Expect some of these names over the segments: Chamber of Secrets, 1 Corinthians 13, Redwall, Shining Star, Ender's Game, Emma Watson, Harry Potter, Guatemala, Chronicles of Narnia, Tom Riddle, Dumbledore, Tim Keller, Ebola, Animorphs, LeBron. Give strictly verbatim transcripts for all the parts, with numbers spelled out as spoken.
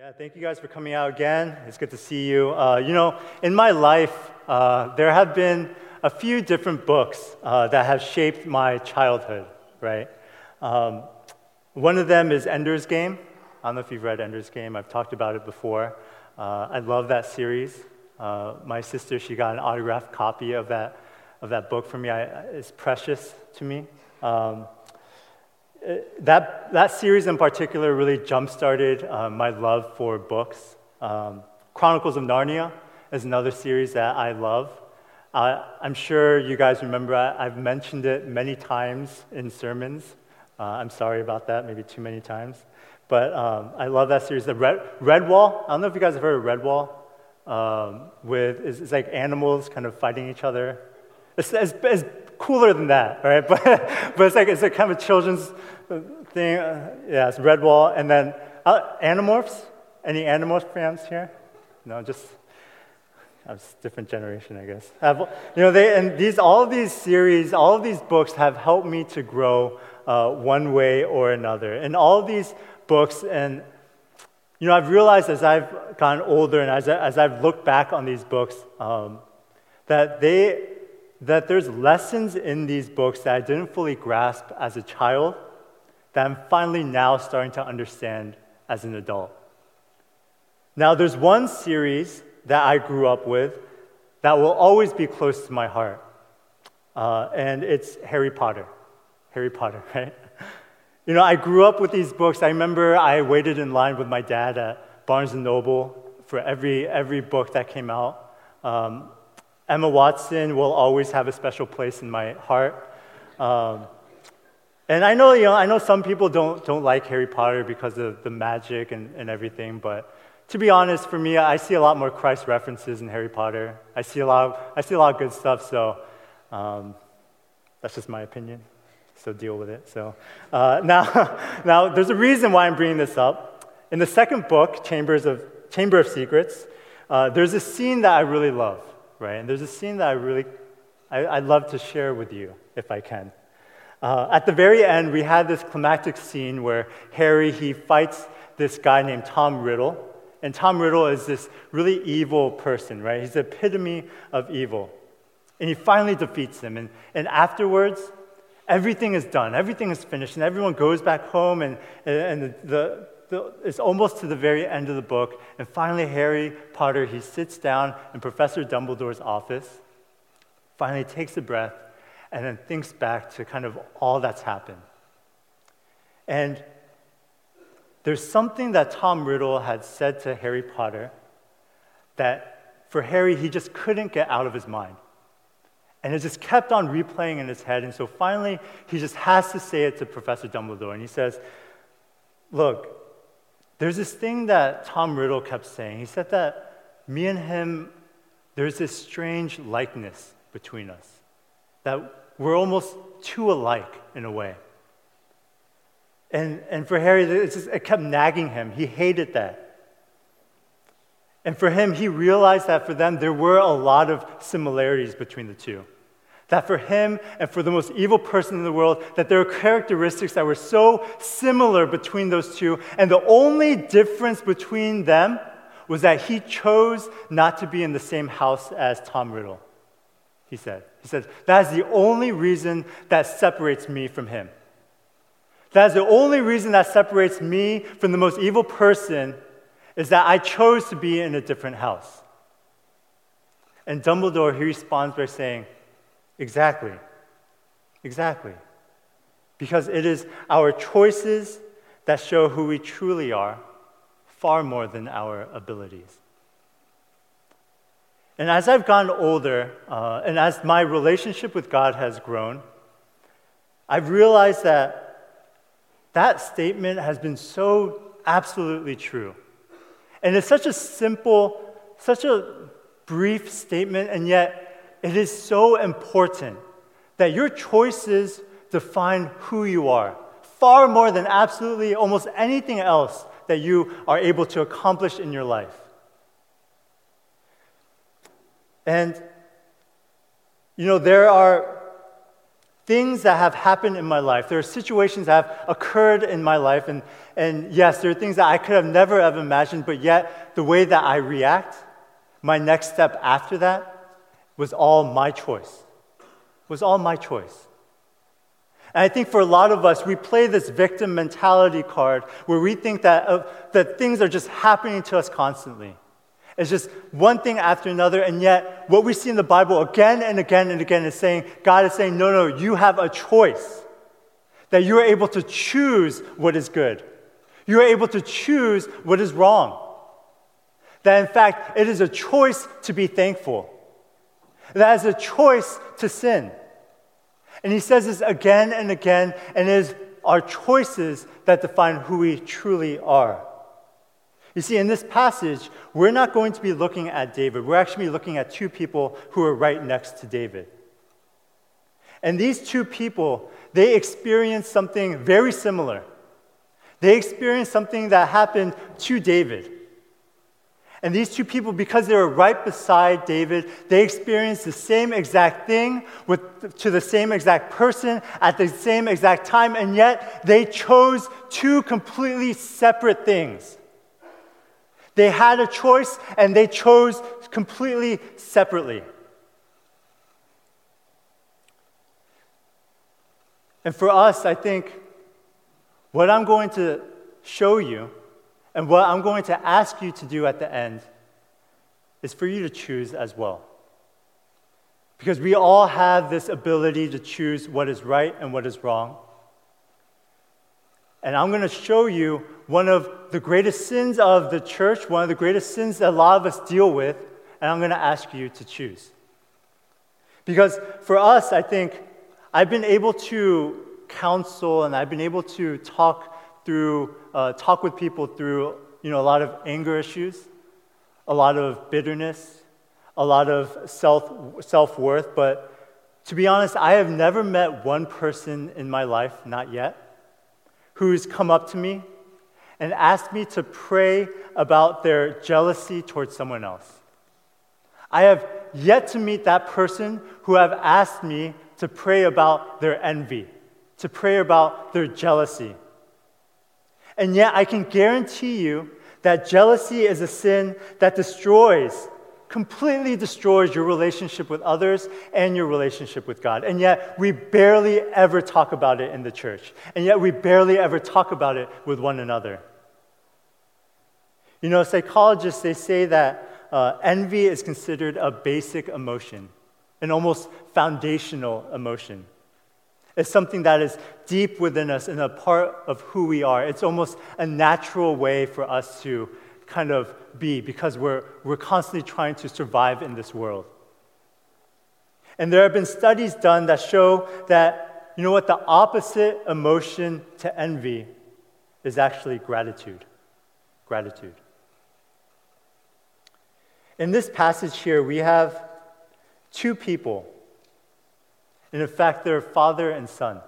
Yeah, thank you guys for coming out again. It's good to see you. Uh, you know, in my life, uh, there have been a few different books uh, that have shaped my childhood, right? Um, one of them is Ender's Game. I don't know if you've read Ender's Game. I've talked about it before. Uh, I love that series. Uh, my sister, she got an autographed copy of that of that book for me. I, it's precious to me. Um, That that series in particular really jump-started uh, my love for books. Um, Chronicles of Narnia is another series that I love. Uh, I'm sure you guys remember, I, I've mentioned it many times in sermons. Uh, I'm sorry about that, maybe too many times. But um, I love that series. The Red, Redwall, I don't know if you guys have heard of Redwall, um, with, it's, it's like animals kind of fighting each other. It's, it's, it's cooler than that, right? But but it's like it's a kind of a children's thing. Uh, yeah, it's Redwall, and then uh, Animorphs. Any Animorphs fans here? No, just I was a different generation, I guess. I've, you know, they and these all of these series, all of these books have helped me to grow uh, one way or another. And all of these books, and you know, I've realized as I've gotten older and as I, as I've looked back on these books, um, that they. that there's lessons in these books that I didn't fully grasp as a child that I'm finally now starting to understand as an adult. Now, there's one series that I grew up with that will always be close to my heart, uh, and it's Harry Potter. Harry Potter, right? You know, I grew up with these books. I remember I waited in line with my dad at Barnes and Noble for every every book that came out. Um, Emma Watson will always have a special place in my heart, um, and I know you know I know some people don't don't like Harry Potter because of the magic and, and everything. But to be honest, for me, I see a lot more Christ references in Harry Potter. I see a lot of, I see a lot of good stuff. So um, that's just my opinion. So deal with it. So uh, now now there's a reason why I'm bringing this up. In the second book, Chambers of Chamber of Secrets, uh, there's a scene that I really love. Right, and there's a scene that I really, I, I'd love to share with you if I can. Uh, at the very end, we had this climactic scene where Harry, he fights this guy named Tom Riddle, and Tom Riddle is this really evil person, right? He's the epitome of evil, and he finally defeats him, and, and afterwards, everything is done, everything is finished, and everyone goes back home, and, and the... the it's almost to the very end of the book, and finally Harry Potter, he sits down in Professor Dumbledore's office, finally takes a breath, and then thinks back to kind of all that's happened. And there's something that Tom Riddle had said to Harry Potter that for Harry, he just couldn't get out of his mind. And it just kept on replaying in his head, and so finally he just has to say it to Professor Dumbledore, and he says, "Look, there's this thing that Tom Riddle kept saying. He said that me and him, there's this strange likeness between us, that we're almost too alike in a way." And and for Harry, it just it kept nagging him. He hated that. And for him, he realized that for them, there were a lot of similarities between the two. That for him and for the most evil person in the world, that there are characteristics that were so similar between those two, and the only difference between them was that he chose not to be in the same house as Tom Riddle, he said. He said, that is the only reason that separates me from him. That is the only reason that separates me from the most evil person is that I chose to be in a different house. And Dumbledore, he responds by saying, Exactly, exactly. Because it is our choices that show who we truly are far more than our abilities. And as I've gotten older, uh, and as my relationship with God has grown, I've realized that that statement has been so absolutely true. And it's such a simple, such a brief statement, and yet it is so important that your choices define who you are, far more than absolutely almost anything else that you are able to accomplish in your life. And, you know, there are things that have happened in my life. There are situations that have occurred in my life, and, And yes, there are things that I could have never have imagined, but yet the way that I react, my next step after that, was all my choice. Was all my choice. And I think for a lot of us, we play this victim mentality card where we think that, uh, that things are just happening to us constantly. It's just one thing after another, and yet what we see in the Bible again and again and again is saying, God is saying, no, no, you have a choice. That you are able to choose what is good. You are able to choose what is wrong. That in fact, it is a choice to be thankful. That is a choice to sin. And he says this again and again, and it is our choices that define who we truly are. You see, in this passage, we're not going to be looking at David. We're actually looking at two people who are right next to David. And these two people, they experienced something very similar. They experienced something that happened to David. And these two people, because they were right beside David, they experienced the same exact thing with, to the same exact person at the same exact time, and yet they chose two completely separate things. They had a choice, and they chose completely separately. And for us, I think what I'm going to show you and what I'm going to ask you to do at the end is for you to choose as well. Because we all have this ability to choose what is right and what is wrong. And I'm going to show you one of the greatest sins of the church, one of the greatest sins that a lot of us deal with, and I'm going to ask you to choose. Because for us, I think, I've been able to counsel and I've been able to talk through, uh, talk with people through, you know, a lot of anger issues, a lot of bitterness, a lot of self, self-worth. But to be honest, I have never met one person in my life, not yet, who's come up to me and asked me to pray about their jealousy towards someone else. I have yet to meet that person who have asked me to pray about their envy, to pray about their jealousy. And yet I can guarantee you that jealousy is a sin that destroys, completely destroys your relationship with others and your relationship with God. And yet we barely ever talk about it in the church. And yet we barely ever talk about it with one another. You know, psychologists, they say that uh, envy is considered a basic emotion, an almost foundational emotion. It's something that is deep within us and a part of who we are. It's almost a natural way for us to kind of be because we're we're constantly trying to survive in this world. And there have been studies done that show that, you know what, the opposite emotion to envy is actually gratitude. Gratitude. In this passage here, we have two people, and in fact, they're father and son.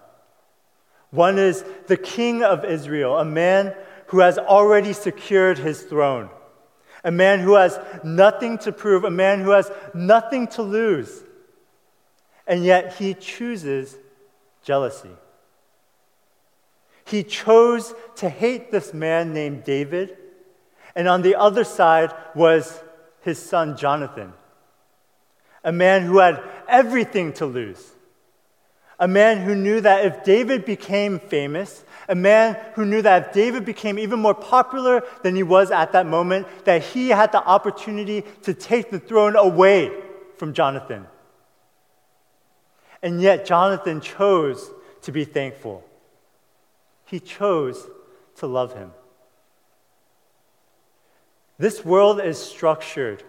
One is the king of Israel, a man who has already secured his throne, a man who has nothing to prove, a man who has nothing to lose, and yet he chooses jealousy. He chose to hate this man named David, and on the other side was his son Jonathan, a man who had everything to lose. A man who knew that if David became famous, a man who knew that if David became even more popular than he was at that moment, that he had the opportunity to take the throne away from Jonathan. And yet Jonathan chose to be thankful. He chose to love him. This world is structured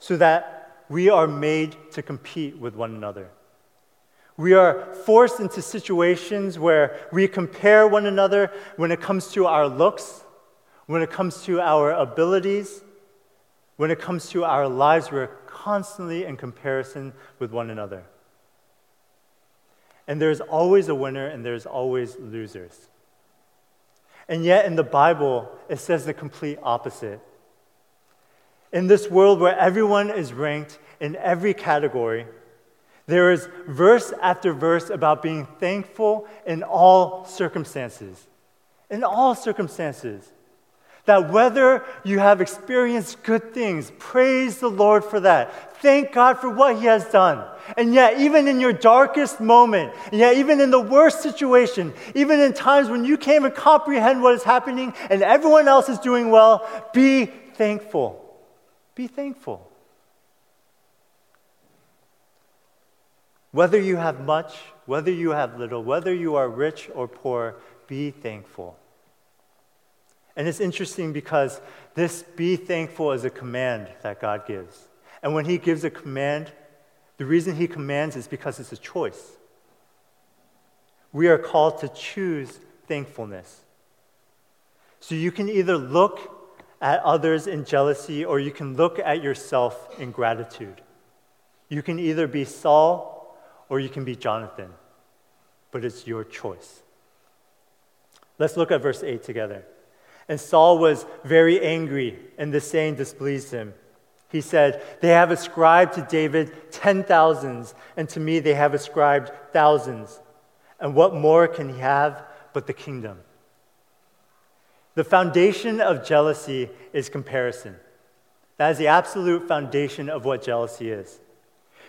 so that we are made to compete with one another. We are forced into situations where we compare one another when it comes to our looks, when it comes to our abilities, when it comes to our lives. We're constantly in comparison with one another. And there's always a winner and there's always losers. And yet in the Bible, it says the complete opposite. In this world where everyone is ranked in every category, there is verse after verse about being thankful in all circumstances, in all circumstances. That whether you have experienced good things, praise the Lord for that. Thank God for what He has done. And yet, even in your darkest moment, and yet even in the worst situation, even in times when you can't even comprehend what is happening and everyone else is doing well, be thankful. Be thankful. Whether you have much, whether you have little, whether you are rich or poor, be thankful. And it's interesting because this be thankful is a command that God gives. And when He gives a command, the reason He commands is because it's a choice. We are called to choose thankfulness. So you can either look at others in jealousy or you can look at yourself in gratitude. You can either be Saul or you can be Jonathan, but it's your choice. Let's look at verse eight together. And Saul was very angry, and this saying displeased him. He said, "They have ascribed to David ten thousands, and to me they have ascribed thousands. And what more can he have but the kingdom?" The foundation of jealousy is comparison. That is the absolute foundation of what jealousy is.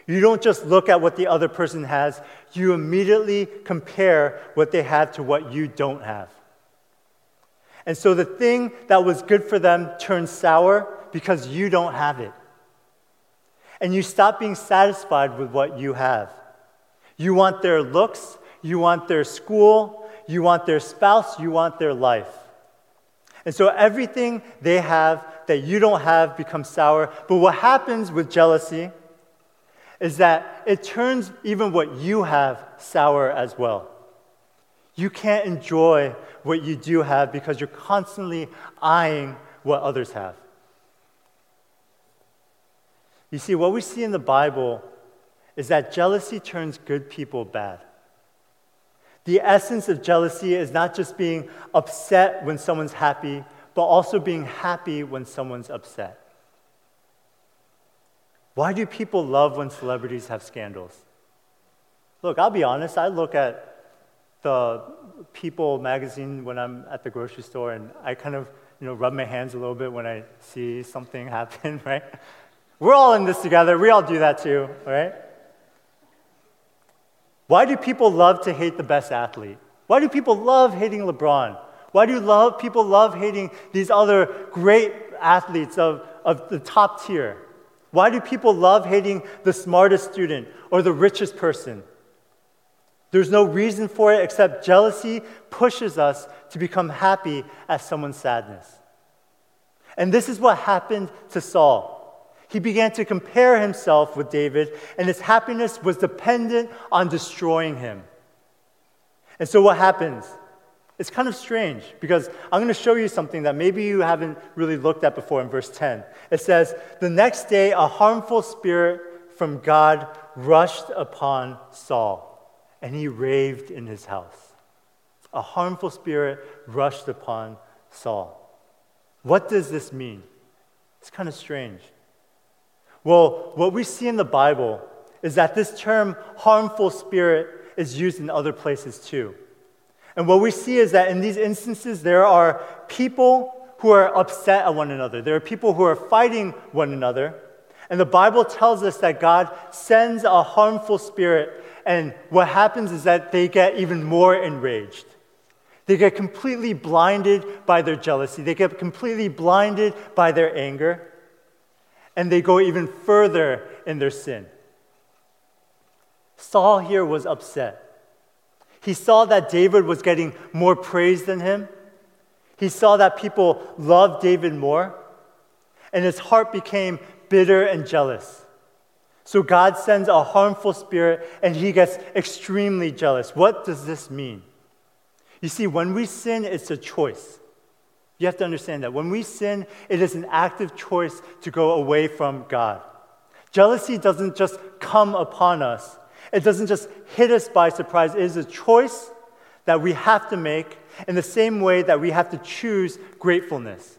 You don't just look at what the other person has, you immediately compare what they have to what you don't have. And so the thing that was good for them turns sour because you don't have it. And you stop being satisfied with what you have. You want their looks, you want their school, you want their spouse, you want their life. And so everything they have that you don't have becomes sour. But what happens with jealousy is that it turns even what you have sour as well. You can't enjoy what you do have because you're constantly eyeing what others have. You see, what we see in the Bible is that jealousy turns good people bad. The essence of jealousy is not just being upset when someone's happy, but also being happy when someone's upset. Why do people love when celebrities have scandals? Look, I'll be honest, I look at the People magazine when I'm at the grocery store, and I kind of, you know, rub my hands a little bit when I see something happen, right? We're all in this together. We all do that too, right? Why do people love to hate the best athlete? Why do people love hating LeBron? Why do love people love hating these other great athletes of, of the top tier? Why do people love hating the smartest student or the richest person? There's no reason for it except jealousy pushes us to become happy at someone's sadness. And this is what happened to Saul. He began to compare himself with David, and his happiness was dependent on destroying him. And so what happens? It's kind of strange because I'm going to show you something that maybe you haven't really looked at before in verse ten. It says, "The next day a harmful spirit from God rushed upon Saul, and he raved in his house." A harmful spirit rushed upon Saul. What does this mean? It's kind of strange. Well, what we see in the Bible is that this term harmful spirit is used in other places too. And what we see is that in these instances, there are people who are upset at one another. There are people who are fighting one another. And the Bible tells us that God sends a harmful spirit, and what happens is that they get even more enraged. They get completely blinded by their jealousy. They get completely blinded by their anger. And they go even further in their sin. Saul here was upset. He saw that David was getting more praise than him. He saw that people loved David more. And his heart became bitter and jealous. So God sends a harmful spirit, and he gets extremely jealous. What does this mean? You see, when we sin, it's a choice. You have to understand that. When we sin, it is an active choice to go away from God. Jealousy doesn't just come upon us. It doesn't just hit us by surprise. It is a choice that we have to make in the same way that we have to choose gratefulness.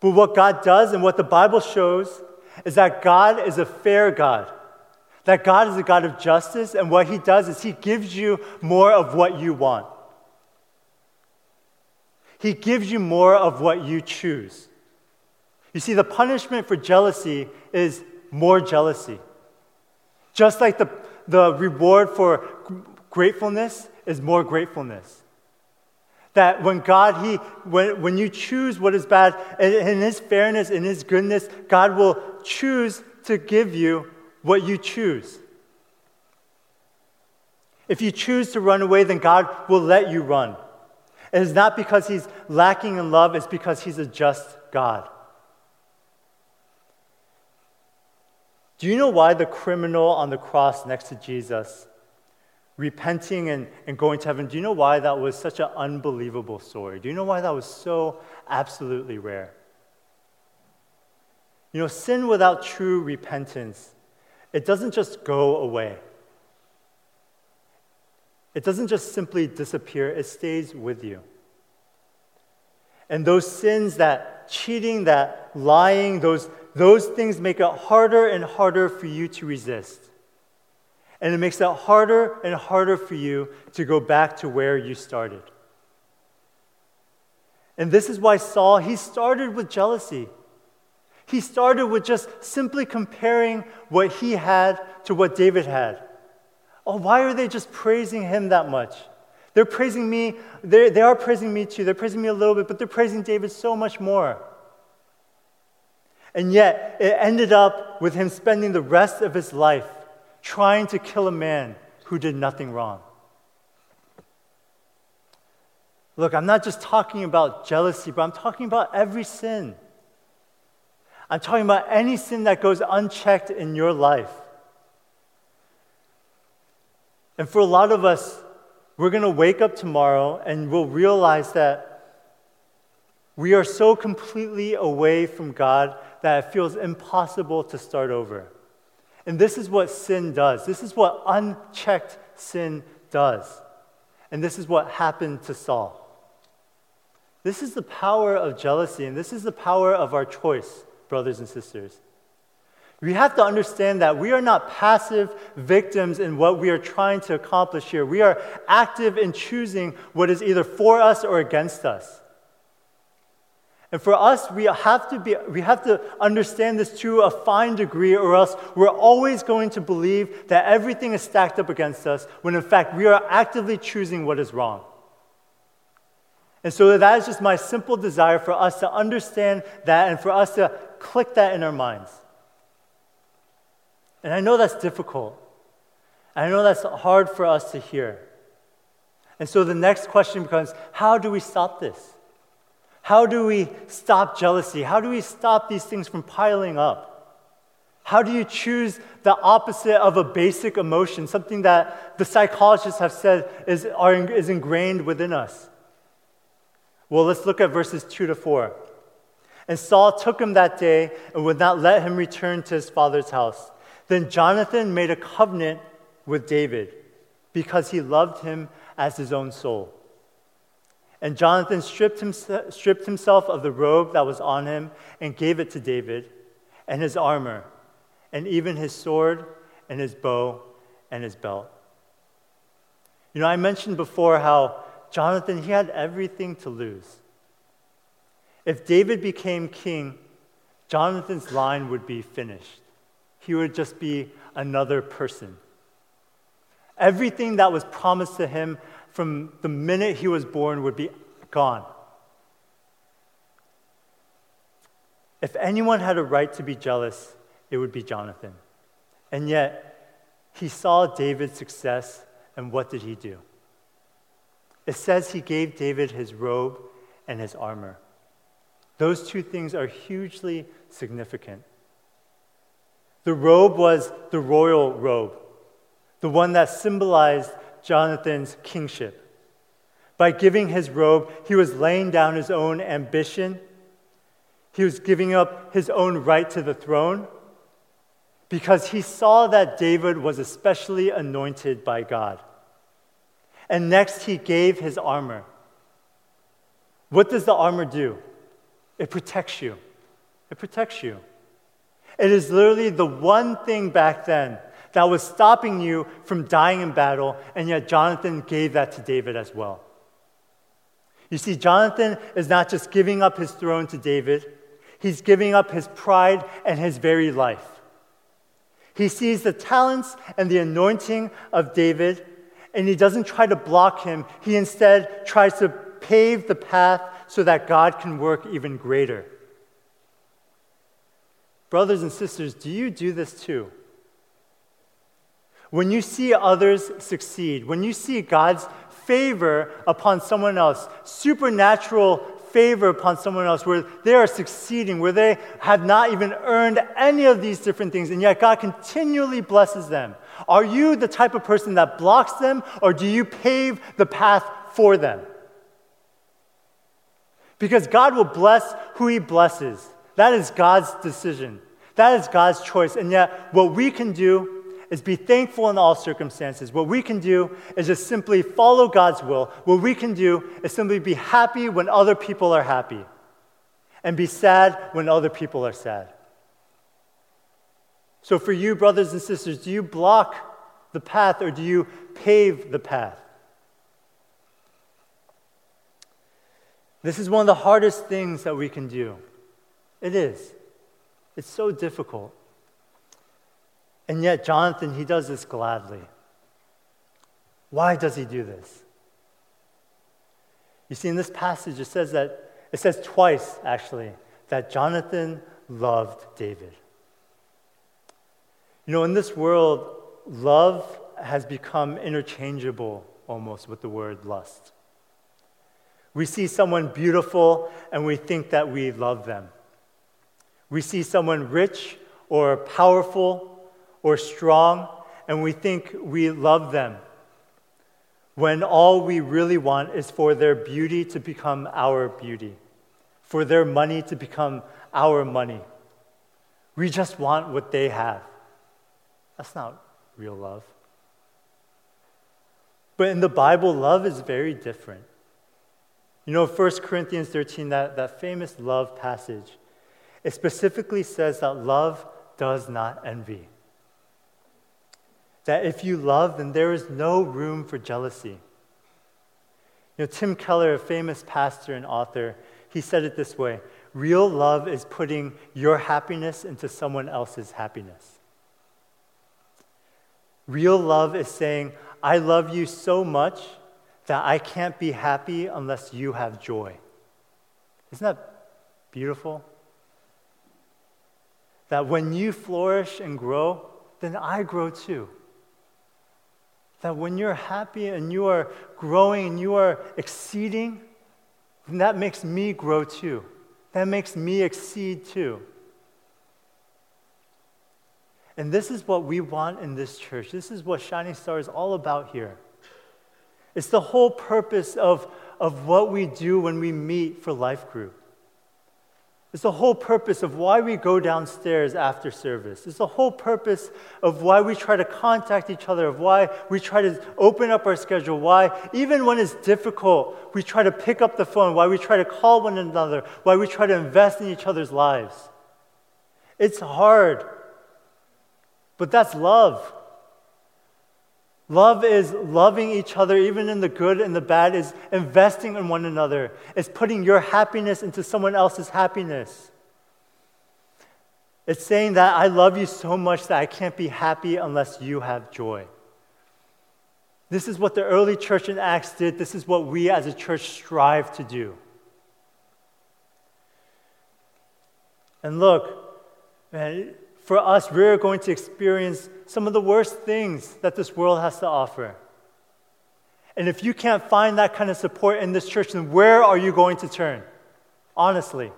But what God does and what the Bible shows is that God is a fair God, that God is a God of justice, and what he does is he gives you more of what you want. He gives you more of what you choose. You see, the punishment for jealousy is more jealousy. Just like the, the reward for gratefulness is more gratefulness. That when God, He, when, when you choose what is bad, in His fairness, in His goodness, God will choose to give you what you choose. If you choose to run away, then God will let you run. It is not because He's lacking in love, it's because He's a just God. Do you know why the criminal on the cross next to Jesus, repenting and, and going to heaven, do you know why that was such an unbelievable story? Do you know why that was so absolutely rare? You know, sin without true repentance, it doesn't just go away. It doesn't just simply disappear, it stays with you. And those sins, that cheating, that lying, those those things make it harder and harder for you to resist. And it makes it harder and harder for you to go back to where you started. And this is why Saul, he started with jealousy. He started with just simply comparing what he had to what David had. Oh, why are they just praising him that much? They're praising me. They're, they are praising me too. They're praising me a little bit, but they're praising David so much more. And yet, it ended up with him spending the rest of his life trying to kill a man who did nothing wrong. Look, I'm not just talking about jealousy, but I'm talking about every sin. I'm talking about any sin that goes unchecked in your life. And for a lot of us, we're going to wake up tomorrow and we'll realize that we are so completely away from God that it feels impossible to start over. And this is what sin does. This is what unchecked sin does. And this is what happened to Saul. This is the power of jealousy, and this is the power of our choice, brothers and sisters. We have to understand that we are not passive victims in what we are trying to accomplish here. We are active in choosing what is either for us or against us. And for us, we have to be, we have to understand this to a fine degree, or else we're always going to believe that everything is stacked up against us, when in fact we are actively choosing what is wrong. And so that is just my simple desire for us to understand that and for us to click that in our minds. And I know that's difficult. I know that's hard for us to hear. And so the next question becomes, how do we stop this? How do we stop jealousy? How do we stop these things from piling up? How do you choose the opposite of a basic emotion, something that the psychologists have said is, are, is ingrained within us? Well, let's look at verses two to four. And Saul took him that day and would not let him return to his father's house. Then Jonathan made a covenant with David because he loved him as his own soul. And Jonathan stripped himself, stripped himself of the robe that was on him and gave it to David, and his armor, and even his sword, and his bow, and his belt. You know, I mentioned before how Jonathan, he had everything to lose. If David became king, Jonathan's line would be finished. He would just be another person. Everything that was promised to him from the minute he was born would be gone. If anyone had a right to be jealous, it would be Jonathan. And yet, he saw David's success, and what did he do? It says he gave David his robe and his armor. Those two things are hugely significant. The robe was the royal robe, the one that symbolized Jonathan's kingship. By giving his robe, he was laying down his own ambition. He was giving up his own right to the throne because he saw that David was especially anointed by God. And next, he gave his armor. What does the armor do? It protects you. It protects you. It is literally the one thing back then that was stopping you from dying in battle, and yet Jonathan gave that to David as well. You see, Jonathan is not just giving up his throne to David. He's giving up his pride and his very life. He sees the talents and the anointing of David, and he doesn't try to block him. He instead tries to pave the path so that God can work even greater. Brothers and sisters, do you do this too? When you see others succeed, when you see God's favor upon someone else, supernatural favor upon someone else, where they are succeeding, where they have not even earned any of these different things, and yet God continually blesses them, are you the type of person that blocks them, or do you pave the path for them? Because God will bless who he blesses. That is God's decision. That is God's choice. And yet, what we can do is be thankful in all circumstances. What we can do is just simply follow God's will. What we can do is simply be happy when other people are happy, and be sad when other people are sad. So for you, brothers and sisters, do you block the path, or do you pave the path? This is one of the hardest things that we can do. It is. It's so difficult. And yet Jonathan, he does this gladly. Why does he do this? You see, in this passage, it says that, it says twice, actually, that Jonathan loved David. You know, in this world, love has become interchangeable almost with the word lust. We see someone beautiful and we think that we love them. We see someone rich or powerful or strong and we think we love them, when all we really want is for their beauty to become our beauty, for their money to become our money. We just want what they have. That's not real love. But in the Bible, love is very different. You know, First Corinthians thirteen, that, that famous love passage, it specifically says that love does not envy. That if you love, then there is no room for jealousy. You know, Tim Keller, a famous pastor and author, he said it this way: real love is putting your happiness into someone else's happiness. Real love is saying, I love you so much that I can't be happy unless you have joy. Isn't that beautiful? That when you flourish and grow, then I grow too. That when you're happy and you are growing and you are exceeding, then that makes me grow too. That makes me exceed too. And this is what we want in this church. This is what Shining Star is all about here. It's the whole purpose of, of what we do when we meet for life group. It's the whole purpose of why we go downstairs after service. It's the whole purpose of why we try to contact each other, of why we try to open up our schedule, why even when it's difficult, we try to pick up the phone, why we try to call one another, why we try to invest in each other's lives. It's hard, but that's love. Love is loving each other, even in the good and the bad, is investing in one another. It's putting your happiness into someone else's happiness. It's saying that I love you so much that I can't be happy unless you have joy. This is what the early church in Acts did. This is what we as a church strive to do. And look, man, for us, we're going to experience some of the worst things that this world has to offer. And if you can't find that kind of support in this church, then where are you going to turn? Honestly,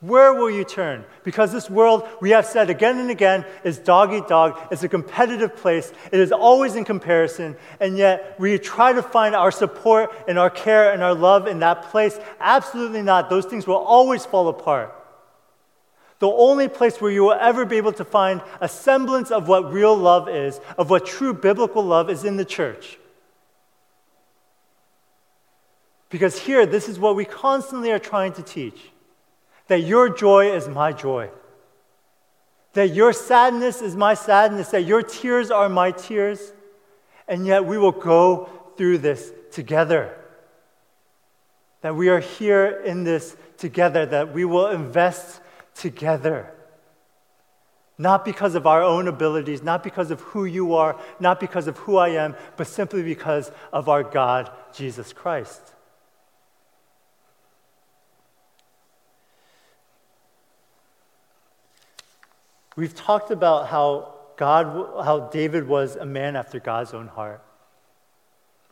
where will you turn? Because this world, we have said again and again, is dog eat dog. It's a competitive place. It is always in comparison. And yet, we try to find our support and our care and our love in that place. Absolutely not. Those things will always fall apart. The only place where you will ever be able to find a semblance of what real love is, of what true biblical love is, in the church. Because here, this is what we constantly are trying to teach. That your joy is my joy. That your sadness is my sadness. That your tears are my tears. And yet we will go through this together. that we are here in this together, that we will invest together. Not because of our own abilities, not because of who you are, not because of who I am, but simply because of our God, Jesus Christ. We've talked about how God, how David was a man after God's own heart,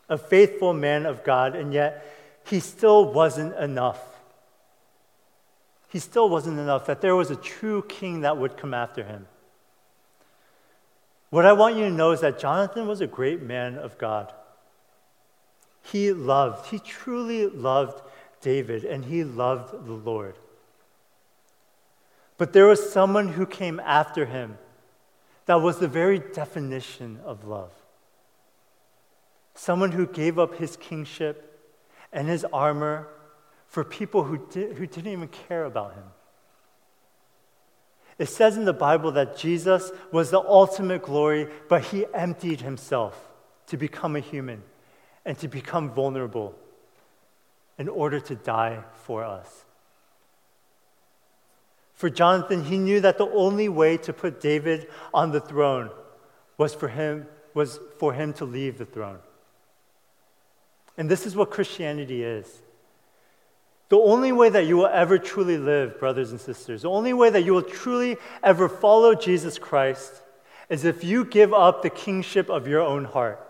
a faithful man of God, and yet he still wasn't enough. He still wasn't enough, that there was a true king that would come after him. What I want you to know is that Jonathan was a great man of God. He loved, he truly loved David, and he loved the Lord. But there was someone who came after him that was the very definition of love. Someone who gave up his kingship and his armor for people who, did, who didn't even care about him. It says in the Bible that Jesus was the ultimate glory, but he emptied himself to become a human and to become vulnerable in order to die for us. For Jonathan, he knew that the only way to put David on the throne was for him, was for him to leave the throne. And this is what Christianity is. The only way that you will ever truly live, brothers and sisters, the only way that you will truly ever follow Jesus Christ is if you give up the kingship of your own heart.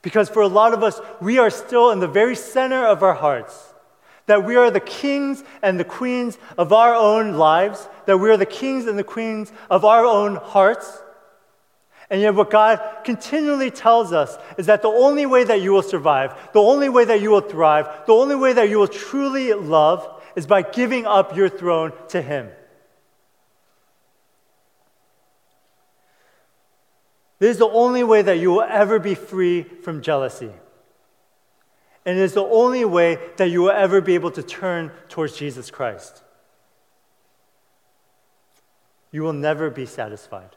Because for a lot of us, we are still in the very center of our hearts, that we are the kings and the queens of our own lives, that we are the kings and the queens of our own hearts. And yet what God continually tells us is that the only way that you will survive, the only way that you will thrive, the only way that you will truly love is by giving up your throne to him. This is the only way that you will ever be free from jealousy. And it is the only way that you will ever be able to turn towards Jesus Christ. You will never be satisfied.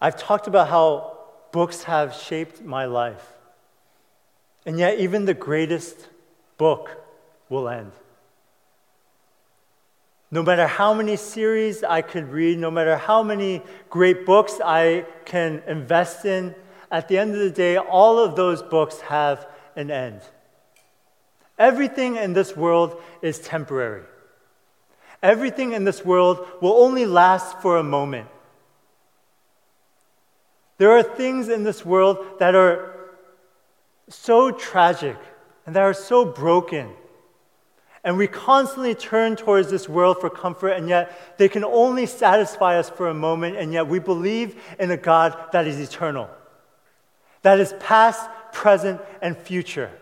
I've talked about how books have shaped my life. And yet even the greatest book will end. No matter how many series I could read, no matter how many great books I can invest in, at the end of the day, all of those books have an end. Everything in this world is temporary. Everything in this world will only last for a moment. There are things in this world that are so tragic and that are so broken. And we constantly turn towards this world for comfort, and yet they can only satisfy us for a moment, and yet we believe in a God that is eternal, that is past, present, and future.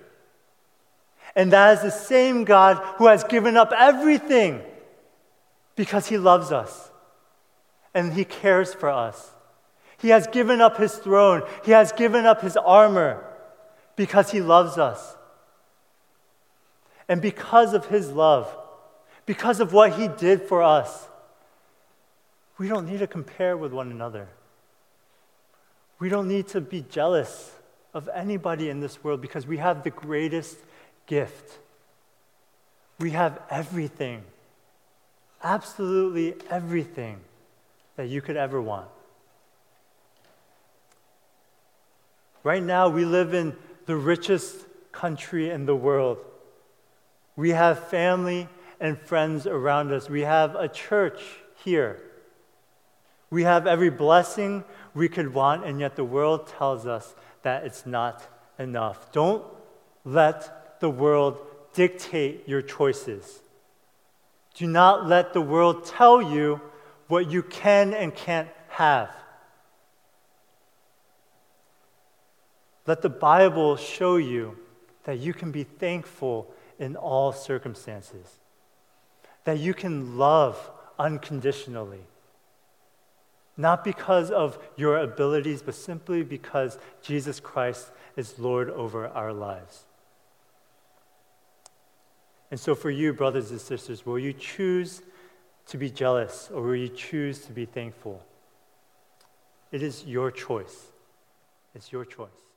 And that is the same God who has given up everything because he loves us and he cares for us. He has given up his throne. He has given up his armor because he loves us. And because of his love, because of what he did for us, we don't need to compare with one another. We don't need to be jealous of anybody in this world because we have the greatest gift. We have everything, absolutely everything that you could ever want. Right now, we live in the richest country in the world. We have family and friends around us. We have a church here. We have every blessing we could want, and yet the world tells us that it's not enough. Don't let the world dictate your choices. Do not let the world tell you what you can and can't have. Let the Bible show you that you can be thankful in all circumstances, that you can love unconditionally, not because of your abilities, but simply because Jesus Christ is Lord over our lives. And so for you, brothers and sisters, will you choose to be jealous or will you choose to be thankful? It is your choice. It's your choice.